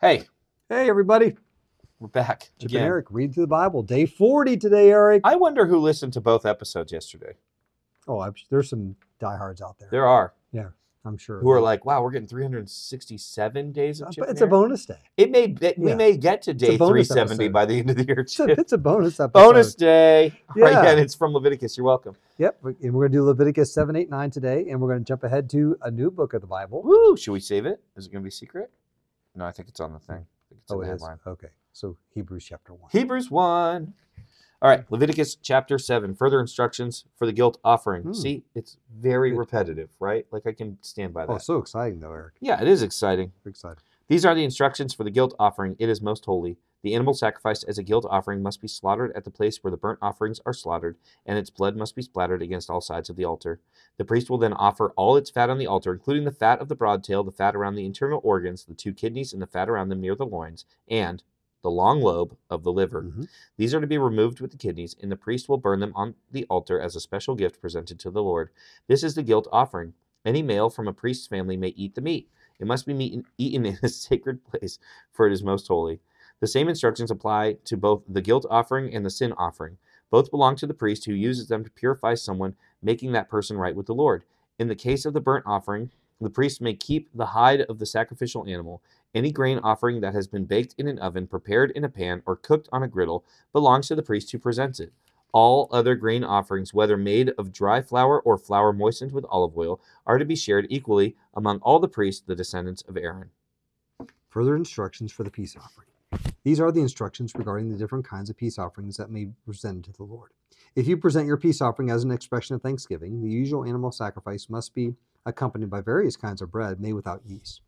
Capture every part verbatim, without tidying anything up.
Hey. Hey, everybody. We're back. Chip and Eric, read through the Bible. Day forty today, Eric. I wonder who listened to both episodes yesterday. Oh, I'm, there's some diehards out there. There are. Yeah, I'm sure. Who are like, wow, we're getting three hundred sixty-seven days of Chip and Eric. It's a bonus day. It may it, yeah. We may get to day three seventy episode. By the end of the year, Chip. It's a, it's a bonus episode. Bonus day. Yeah. Right, and it's from Leviticus. You're welcome. Yep, and we're going to do Leviticus seven, eight, nine today, and we're going to jump ahead to a new book of the Bible. Woo! Should we save it? Is it going to be secret? No, I think it's on the thing. It's oh, it is? Okay. So Hebrews chapter one. Hebrews one. All right. Leviticus chapter seven. Further instructions for the guilt offering. Hmm. See, it's very repetitive, right? Like I can stand by that. Oh, so exciting though, Eric. Yeah, it is exciting. Very exciting. These are the instructions for the guilt offering. It is most holy. The animal sacrificed as a guilt offering must be slaughtered at the place where the burnt offerings are slaughtered, and its blood must be splattered against all sides of the altar. The priest will then offer all its fat on the altar, including the fat of the broadtail, the fat around the internal organs, the two kidneys, and the fat around them near the loins, and the long lobe of the liver. Mm-hmm. These are to be removed with the kidneys, and the priest will burn them on the altar as a special gift presented to the Lord. This is the guilt offering. Any male from a priest's family may eat the meat. It must be meat eaten in a sacred place, for it is most holy. The same instructions apply to both the guilt offering and the sin offering. Both belong to the priest who uses them to purify someone, making that person right with the Lord. In the case of the burnt offering, the priest may keep the hide of the sacrificial animal. Any grain offering that has been baked in an oven, prepared in a pan, or cooked on a griddle belongs to the priest who presents it. All other grain offerings, whether made of dry flour or flour moistened with olive oil, are to be shared equally among all the priests, the descendants of Aaron. Further instructions for the peace offering. These are the instructions regarding the different kinds of peace offerings that may be presented to the Lord. If you present your peace offering as an expression of thanksgiving, the usual animal sacrifice must be accompanied by various kinds of bread made without yeast,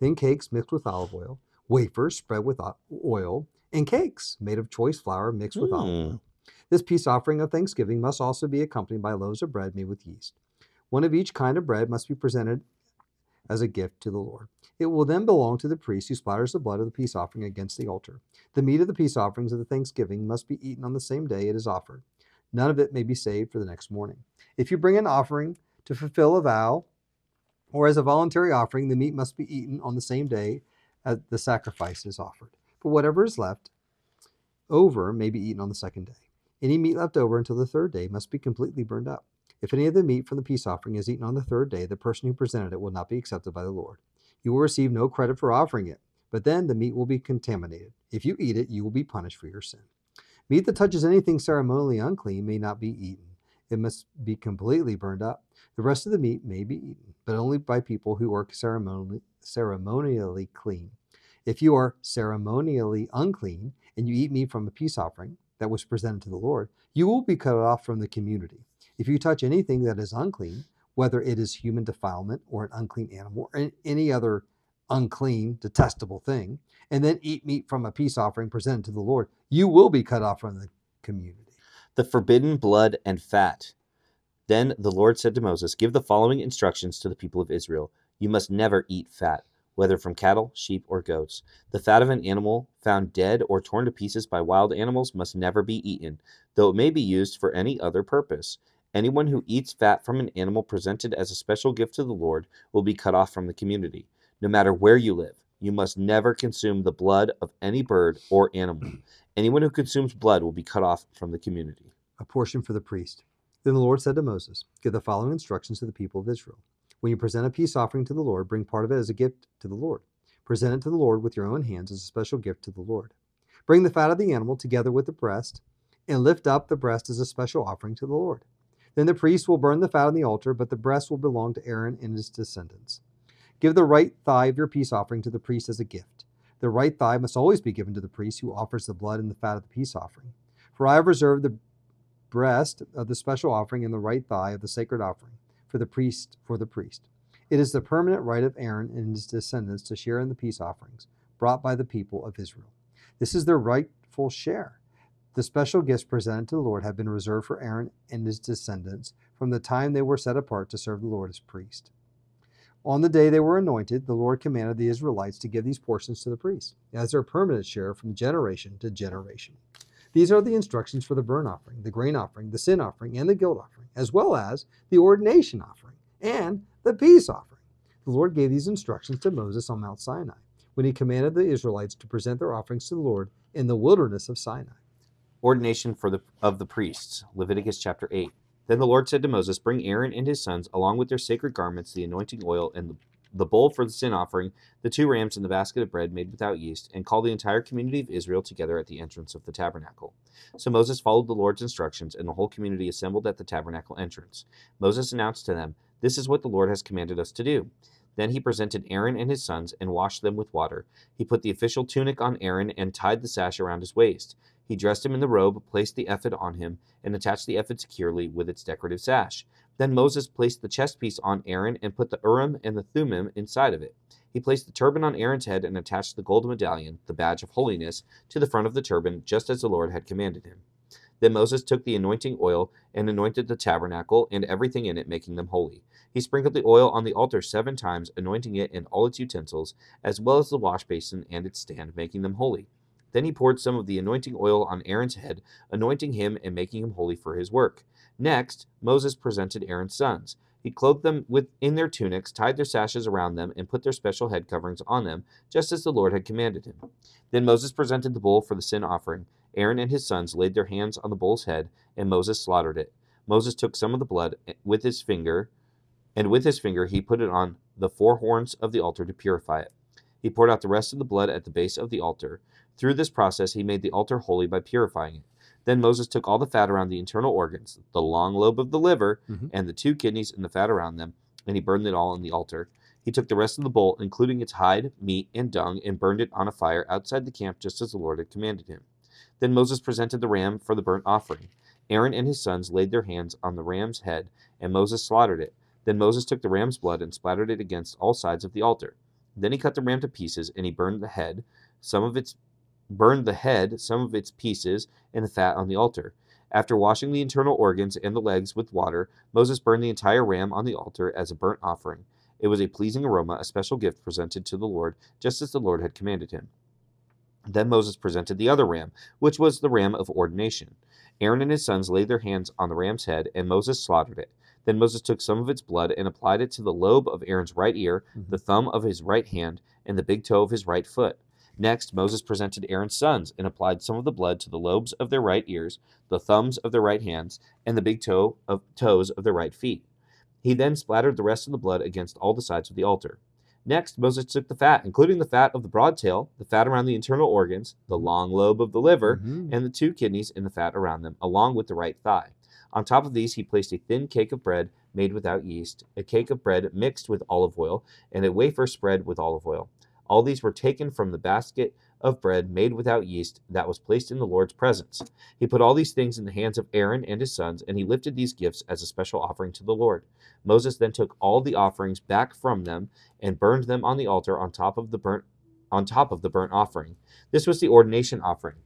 thin cakes mixed with olive oil, wafers spread with oil, and cakes made of choice flour mixed with mm. olive oil. This peace offering of thanksgiving must also be accompanied by loaves of bread made with yeast. One of each kind of bread must be presented as a gift to the Lord. It will then belong to the priest who splatters the blood of the peace offering against the altar. The meat of the peace offerings of the thanksgiving must be eaten on the same day it is offered. None of it may be saved for the next morning. If you bring an offering to fulfill a vow or as a voluntary offering, the meat must be eaten on the same day as the sacrifice is offered. But whatever is left over may be eaten on the second day. Any meat left over until the third day must be completely burned up. If any of the meat from the peace offering is eaten on the third day, the person who presented it will not be accepted by the Lord. You will receive no credit for offering it, but then the meat will be contaminated. If you eat it, you will be punished for your sin. Meat that touches anything ceremonially unclean may not be eaten. It must be completely burned up. The rest of the meat may be eaten, but only by people who are ceremonially, ceremonially clean. If you are ceremonially unclean and you eat meat from a peace offering that was presented to the Lord, you will be cut off from the community. If you touch anything that is unclean, whether it is human defilement or an unclean animal or any other unclean, detestable thing, and then eat meat from a peace offering presented to the Lord, you will be cut off from the community. The forbidden blood and fat. Then the Lord said to Moses, give the following instructions to the people of Israel. You must never eat fat, whether from cattle, sheep, or goats. The fat of an animal found dead or torn to pieces by wild animals must never be eaten, though it may be used for any other purpose. Anyone who eats fat from an animal presented as a special gift to the Lord will be cut off from the community. No matter where you live, you must never consume the blood of any bird or animal. Anyone who consumes blood will be cut off from the community. A portion for the priest. Then the Lord said to Moses, give the following instructions to the people of Israel. When you present a peace offering to the Lord, bring part of it as a gift to the Lord. Present it to the Lord with your own hands as a special gift to the Lord. Bring the fat of the animal together with the breast, and lift up the breast as a special offering to the Lord. Then the priest will burn the fat on the altar, but the breast will belong to Aaron and his descendants. Give the right thigh of your peace offering to the priest as a gift. The right thigh must always be given to the priest who offers the blood and the fat of the peace offering. For I have reserved the breast of the special offering and the right thigh of the sacred offering for the priest. For the priest, it is the permanent right of Aaron and his descendants to share in the peace offerings brought by the people of Israel. This is their rightful share. The special gifts presented to the Lord have been reserved for Aaron and his descendants from the time they were set apart to serve the Lord as priest. On the day they were anointed, the Lord commanded the Israelites to give these portions to the priests as their permanent share from generation to generation. These are the instructions for the burnt offering, the grain offering, the sin offering, and the guilt offering, as well as the ordination offering and the peace offering. The Lord gave these instructions to Moses on Mount Sinai when he commanded the Israelites to present their offerings to the Lord in the wilderness of Sinai. Ordination for the, of the priests, Leviticus chapter eight. Then the Lord said to Moses, bring Aaron and his sons, along with their sacred garments, the anointing oil, and the, the bowl for the sin offering, the two rams, and the basket of bread made without yeast, and call the entire community of Israel together at the entrance of the tabernacle. So Moses followed the Lord's instructions, and the whole community assembled at the tabernacle entrance. Moses announced to them, this is what the Lord has commanded us to do. Then he presented Aaron and his sons and washed them with water. He put the official tunic on Aaron and tied the sash around his waist. He dressed him in the robe, placed the ephod on him, and attached the ephod securely with its decorative sash. Then Moses placed the chest piece on Aaron and put the Urim and the Thummim inside of it. He placed the turban on Aaron's head and attached the gold medallion, the badge of holiness, to the front of the turban, just as the Lord had commanded him. Then Moses took the anointing oil and anointed the tabernacle and everything in it, making them holy. He sprinkled the oil on the altar seven times, anointing it and all its utensils, as well as the wash basin and its stand, making them holy. Then he poured some of the anointing oil on Aaron's head, anointing him and making him holy for his work. Next, Moses presented Aaron's sons. He clothed them with in their tunics, tied their sashes around them, and put their special head coverings on them, just as the Lord had commanded him. Then Moses presented the bull for the sin offering. Aaron and his sons laid their hands on the bull's head, and Moses slaughtered it. Moses took some of the blood with his finger, and with his finger he put it on the four horns of the altar to purify it. He poured out the rest of the blood at the base of the altar. Through this process he made the altar holy by purifying it. Then Moses took all the fat around the internal organs, the long lobe of the liver, mm-hmm. and the two kidneys and the fat around them, and he burned it all on the altar. He took the rest of the bull, including its hide, meat, and dung, and burned it on a fire outside the camp, just as the Lord had commanded him. Then Moses presented the ram for the burnt offering. Aaron and his sons laid their hands on the ram's head, and Moses slaughtered it. Then Moses took the ram's blood and splattered it against all sides of the altar. Then he cut the ram to pieces, and he burned the head, some of its burned the head, some of its pieces, and the fat on the altar. After washing the internal organs and the legs with water, Moses burned the entire ram on the altar as a burnt offering. It was a pleasing aroma, a special gift presented to the Lord, just as the Lord had commanded him. Then Moses presented the other ram, which was the ram of ordination. Aaron and his sons laid their hands on the ram's head, and Moses slaughtered it. Then Moses took some of its blood and applied it to the lobe of Aaron's right ear, mm-hmm. the thumb of his right hand, and the big toe of his right foot. Next, Moses presented Aaron's sons and applied some of the blood to the lobes of their right ears, the thumbs of their right hands, and the big toe of toes of their right feet. He then splattered the rest of the blood against all the sides of the altar. Next, Moses took the fat, including the fat of the broad tail, the fat around the internal organs, the long lobe of the liver, mm-hmm. and the two kidneys and the fat around them, along with the right thigh. On top of these, he placed a thin cake of bread made without yeast, a cake of bread mixed with olive oil, and a wafer spread with olive oil. All these were taken from the basket of bread made without yeast that was placed in the Lord's presence. He put all these things in the hands of Aaron and his sons, and he lifted these gifts as a special offering to the Lord. Moses then took all the offerings back from them and burned them on the altar on top of the burnt on top of the burnt offering. This was the ordination offering.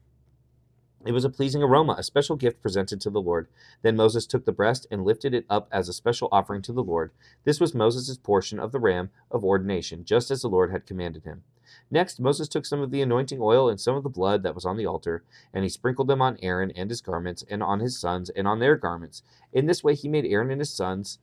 It was a pleasing aroma, a special gift presented to the Lord. Then Moses took the breast and lifted it up as a special offering to the Lord. This was Moses' portion of the ram of ordination, just as the Lord had commanded him. Next, Moses took some of the anointing oil and some of the blood that was on the altar, and he sprinkled them on Aaron and his garments, and on his sons, and on their garments. In this way he made Aaron and his sons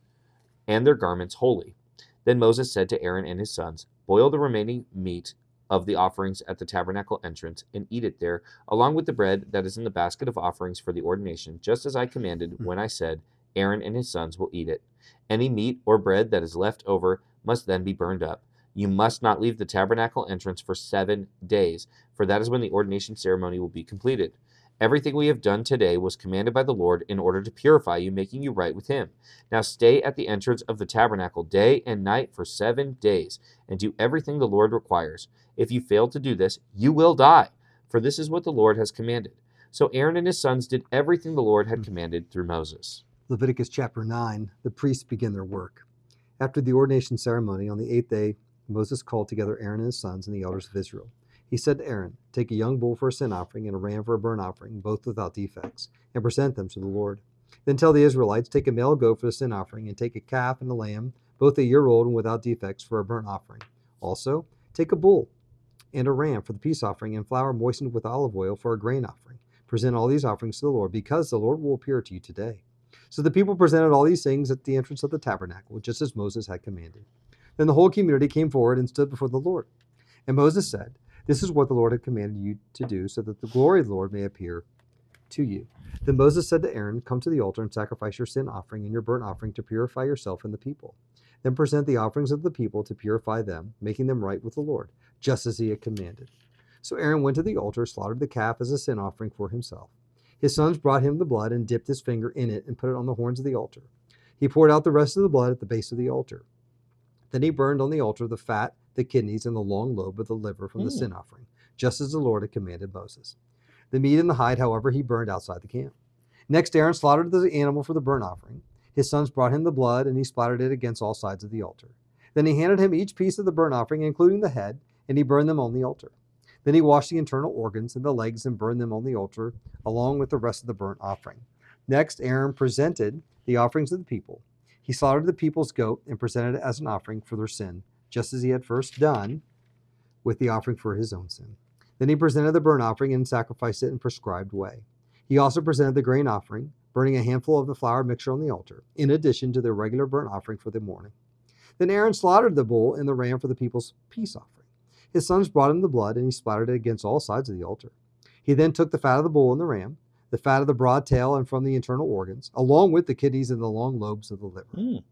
and their garments holy. Then Moses said to Aaron and his sons, boil the remaining meat of the offerings at the tabernacle entrance, and eat it there, along with the bread that is in the basket of offerings for the ordination, just as I commanded when I said, Aaron and his sons will eat it. Any meat or bread that is left over must then be burned up. You must not leave the tabernacle entrance for seven days, for that is when the ordination ceremony will be completed. Everything we have done today was commanded by the Lord in order to purify you, making you right with him. Now stay at the entrance of the tabernacle day and night for seven days, and do everything the Lord requires. If you fail to do this, you will die, for this is what the Lord has commanded. So Aaron and his sons did everything the Lord had commanded through Moses. Leviticus chapter nine, the priests begin their work. After the ordination ceremony, on the eighth day, Moses called together Aaron and his sons and the elders of Israel. He said to Aaron, take a young bull for a sin offering and a ram for a burnt offering, both without defects, and present them to the Lord. Then tell the Israelites, take a male goat for the sin offering, and take a calf and a lamb, both a year old and without defects, for a burnt offering. Also, take a bull and a ram for the peace offering, and flour moistened with olive oil for a grain offering. Present all these offerings to the Lord, because the Lord will appear to you today. So the people presented all these things at the entrance of the tabernacle, just as Moses had commanded. Then the whole community came forward and stood before the Lord. And Moses said, this is what the Lord had commanded you to do, so that the glory of the Lord may appear to you. Then Moses said to Aaron, come to the altar and sacrifice your sin offering and your burnt offering to purify yourself and the people. Then present the offerings of the people to purify them, making them right with the Lord, just as he had commanded. So Aaron went to the altar, slaughtered the calf as a sin offering for himself. His sons brought him the blood and dipped his finger in it and put it on the horns of the altar. He poured out the rest of the blood at the base of the altar. Then he burned on the altar the fat, the kidneys, and the long lobe of the liver from mm. the sin offering, just as the Lord had commanded Moses. The meat and the hide, however, he burned outside the camp. Next, Aaron slaughtered the animal for the burnt offering. His sons brought him the blood, and he splattered it against all sides of the altar. Then he handed him each piece of the burnt offering, including the head, and he burned them on the altar. Then he washed the internal organs and the legs and burned them on the altar, along with the rest of the burnt offering. Next, Aaron presented the offerings of the people. He slaughtered the people's goat and presented it as an offering for their sin, just as he had first done with the offering for his own sin. Then he presented the burnt offering and sacrificed it in a prescribed way. He also presented the grain offering, burning a handful of the flour mixture on the altar, in addition to the regular burnt offering for the morning. Then Aaron slaughtered the bull and the ram for the people's peace offering. His sons brought him the blood, and he splattered it against all sides of the altar. He then took the fat of the bull and the ram, the fat of the broad tail and from the internal organs, along with the kidneys and the long lobes of the liver. Mm.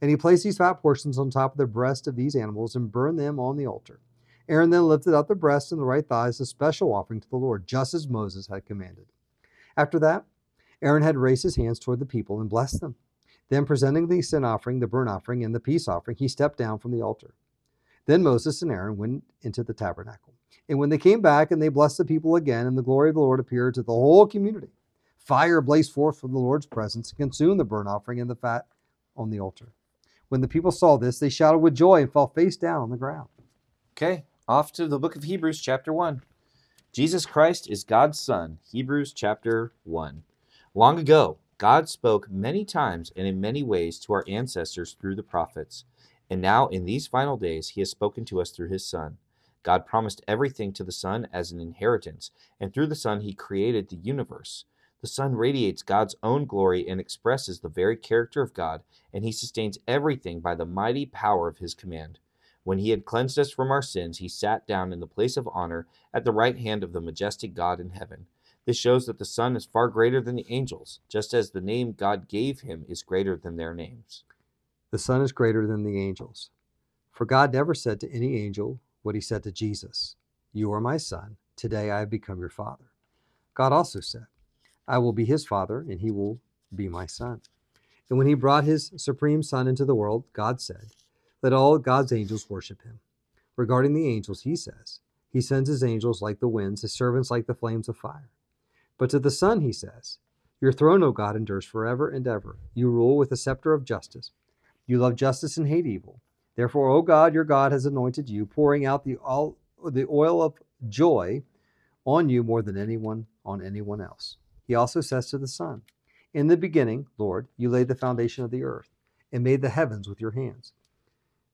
And he placed these fat portions on top of the breast of these animals and burned them on the altar. Aaron then lifted up the breast and the right thigh as a special offering to the Lord, just as Moses had commanded. After that, Aaron had raised his hands toward the people and blessed them. Then, presenting the sin offering, the burnt offering, and the peace offering, he stepped down from the altar. Then Moses and Aaron went into the tabernacle. And when they came back and they blessed the people again, and the glory of the Lord appeared to the whole community, fire blazed forth from the Lord's presence and consumed the burnt offering and the fat on the altar. When the people saw this, they shouted with joy and fell face down on the ground. Okay, off to the book of Hebrews chapter one. Jesus Christ is God's Son, Hebrews chapter one. Long ago, God spoke many times and in many ways to our ancestors through the prophets. And now, in these final days, he has spoken to us through his Son. God promised everything to the Son as an inheritance, and through the Son he created the universe. The Son radiates God's own glory and expresses the very character of God, and he sustains everything by the mighty power of his command. When he had cleansed us from our sins, he sat down in the place of honor at the right hand of the majestic God in heaven. This shows that the Son is far greater than the angels, just as the name God gave him is greater than their names. The Son is greater than the angels. For God never said to any angel what he said to Jesus, "You are my Son, today I have become your Father." God also said, "I will be his Father, and he will be my Son." And when he brought his supreme Son into the world, God said, "Let all God's angels worship him." Regarding the angels, he says, "He sends his angels like the winds, his servants like the flames of fire." But to the Son, he says, "Your throne, O God, endures forever and ever. You rule with the scepter of justice. You love justice and hate evil. Therefore, O God, your God has anointed you, pouring out the all the oil of joy on you more than anyone on anyone else." He also says to the Son, "In the beginning, Lord, you laid the foundation of the earth and made the heavens with your hands.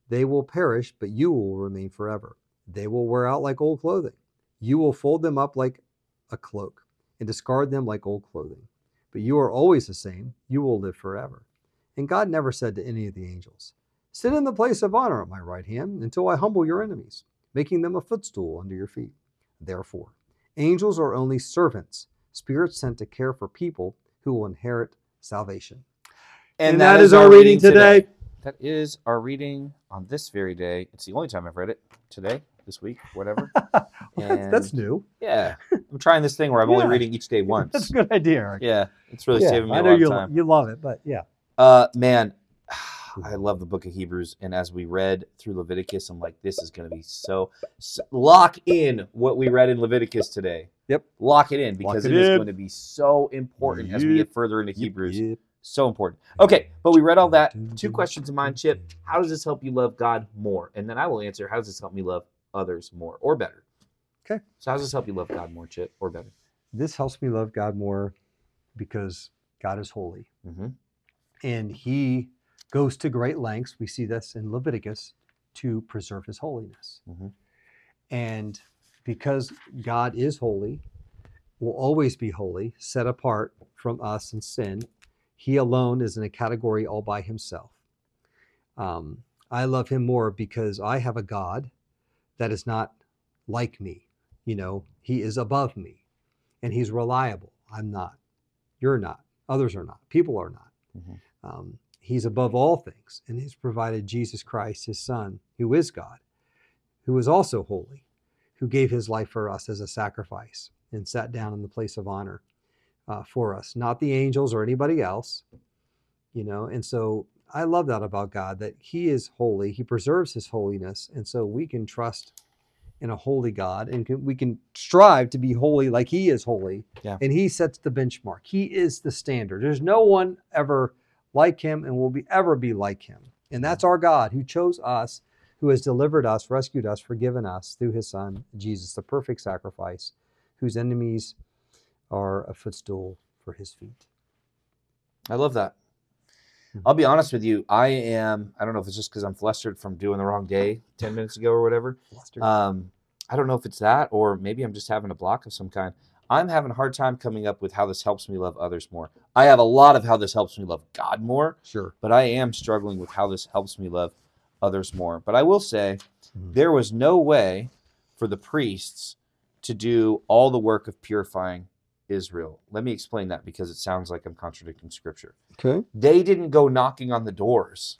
They will perish, but you will remain forever. They will wear out like old clothing. You will fold them up like a cloak and discard them like old clothing. But you are always the same. You will live forever." And God never said to any of the angels, "Sit in the place of honor at my right hand until I humble your enemies, making them a footstool under your feet." Therefore, angels are only servants, spirits sent to care for people who will inherit salvation. And, and that, that is our reading, reading today. today. That is our reading on this very day. It's the only time I've read it today, this week, whatever. And that's new. Yeah. I'm trying this thing where I'm yeah. only reading each day once. That's a good idea, Eric. Yeah. It's really yeah, saving me I a know lot of time. You love it, but yeah. Uh, man. I love the book of Hebrews, and as we read through Leviticus, I'm like, this is going to be so, so... Lock in what we read in Leviticus today. Yep. Lock it in, because it, it is in. going to be so important yep. as we get further into Hebrews. Yep. So important. Okay, but we read all that. Two questions in mind, Chip. How does this help you love God more? And then I will answer, how does this help me love others more or better? Okay. So how does this help you love God more, Chip, or better? This helps me love God more because God is holy. Mm-hmm. And he... goes to great lengths, we see this in Leviticus, to preserve his holiness. Mm-hmm. And because God is holy, will always be holy, set apart from us and sin, he alone is in a category all by himself. Um, I love him more because I have a God that is not like me. You know, he is above me and he's reliable. I'm not. You're not. Others are not. People are not. Mm-hmm. Um, he's above all things, and he's provided Jesus Christ, his son, who is God, who is also holy, who gave his life for us as a sacrifice and sat down in the place of honor uh, for us, not the angels or anybody else, you know. And so I love that about God, that he is holy. He preserves his holiness. And so we can trust in a holy God, and can, we can strive to be holy like he is holy. Yeah. And he sets the benchmark. He is the standard. There's no one ever like him and will be ever be like him. And that's our God, who chose us, who has delivered us, rescued us, forgiven us through his son, Jesus, the perfect sacrifice, whose enemies are a footstool for his feet. I love that. I'll be honest with you. I am, I don't know if it's just because I'm flustered from doing the wrong day ten minutes ago or whatever. Um, I don't know if it's that, or maybe I'm just having a block of some kind. I'm having a hard time coming up with how this helps me love others more. I have a lot of how this helps me love God more. Sure. But I am struggling with how this helps me love others more. But I will say, mm-hmm. there was no way for the priests to do all the work of purifying Israel. Let me explain that, because it sounds like I'm contradicting scripture. Okay. They didn't go knocking on the doors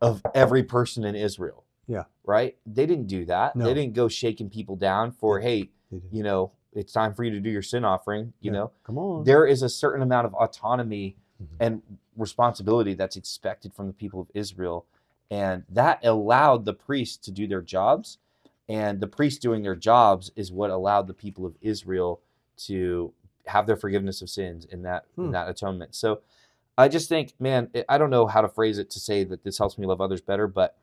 of every person in Israel. Yeah. Right? They didn't do that. No. They didn't go shaking people down for, hey, you know, it's time for you to do your sin offering, you yeah. know. Come on. There is a certain amount of autonomy mm-hmm. and responsibility that's expected from the people of Israel, and that allowed the priests to do their jobs, and the priests doing their jobs is what allowed the people of Israel to have their forgiveness of sins in that hmm. in that atonement. So I just think, man, I don't know how to phrase it to say that this helps me love others better, but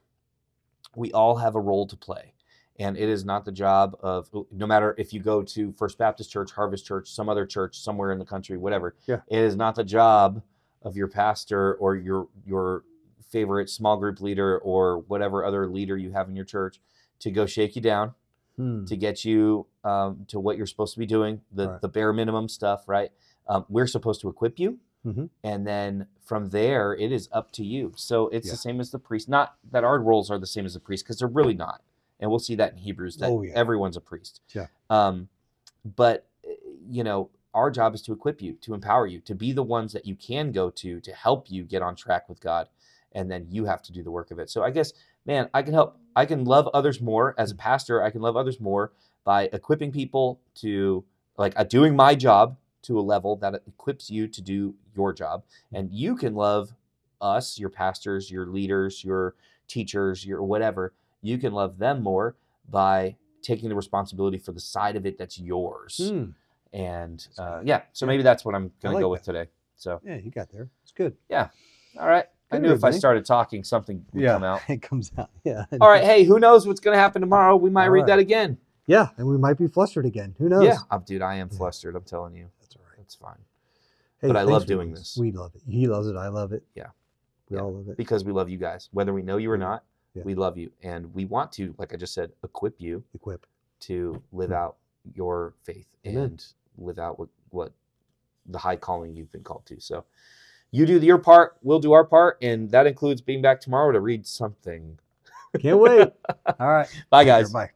we all have a role to play. And it is not the job of, no matter if you go to First Baptist Church, Harvest Church, some other church somewhere in the country, whatever, yeah. it is not the job of your pastor or your your favorite small group leader or whatever other leader you have in your church to go shake you down. Hmm. To get you um, to what you're supposed to be doing, the, right. the bare minimum stuff, right? Um, we're supposed to equip you. Mm-hmm. And then from there, it is up to you. So it's yeah. the same as the priest. Not that our roles are the same as the priest, because they're really not. And we'll see that in Hebrews, that oh, yeah. everyone's a priest. Yeah. Um, but, you know, our job is to equip you, to empower you, to be the ones that you can go to, to help you get on track with God. And then you have to do the work of it. So I guess, man, I can help. I can love others more as a pastor. I can love others more by equipping people to, like, uh, doing my job to a level that equips you to do your job. And you can love us, your pastors, your leaders, your teachers, your whatever. You can love them more by taking the responsibility for the side of it that's yours. Mm. And uh, yeah, so maybe that's what I'm going like to go that. with today. So yeah, you got there. It's good. Yeah. All right. I knew if I started talking, something would yeah, come out. It comes out. Yeah. All right. Hey, who knows what's going to happen tomorrow? We might all read right. that again. Yeah, and we might be flustered again. Who knows? Yeah, oh, dude, I am flustered. I'm telling you. That's all right. It's fine. Hey, but I love doing this. this. We love it. He loves it. I love it. Yeah. We yeah. all love it. Because we love you guys, whether we know you or not. Yeah. We love you, and we want to, like I just said, equip you. Equip to live mm-hmm. out your faith Amen. and live out what, what the high calling you've been called to. So. You do your part, we'll do our part, and that includes being back tomorrow to read something. Can't wait. All right. Bye, guys. Bye.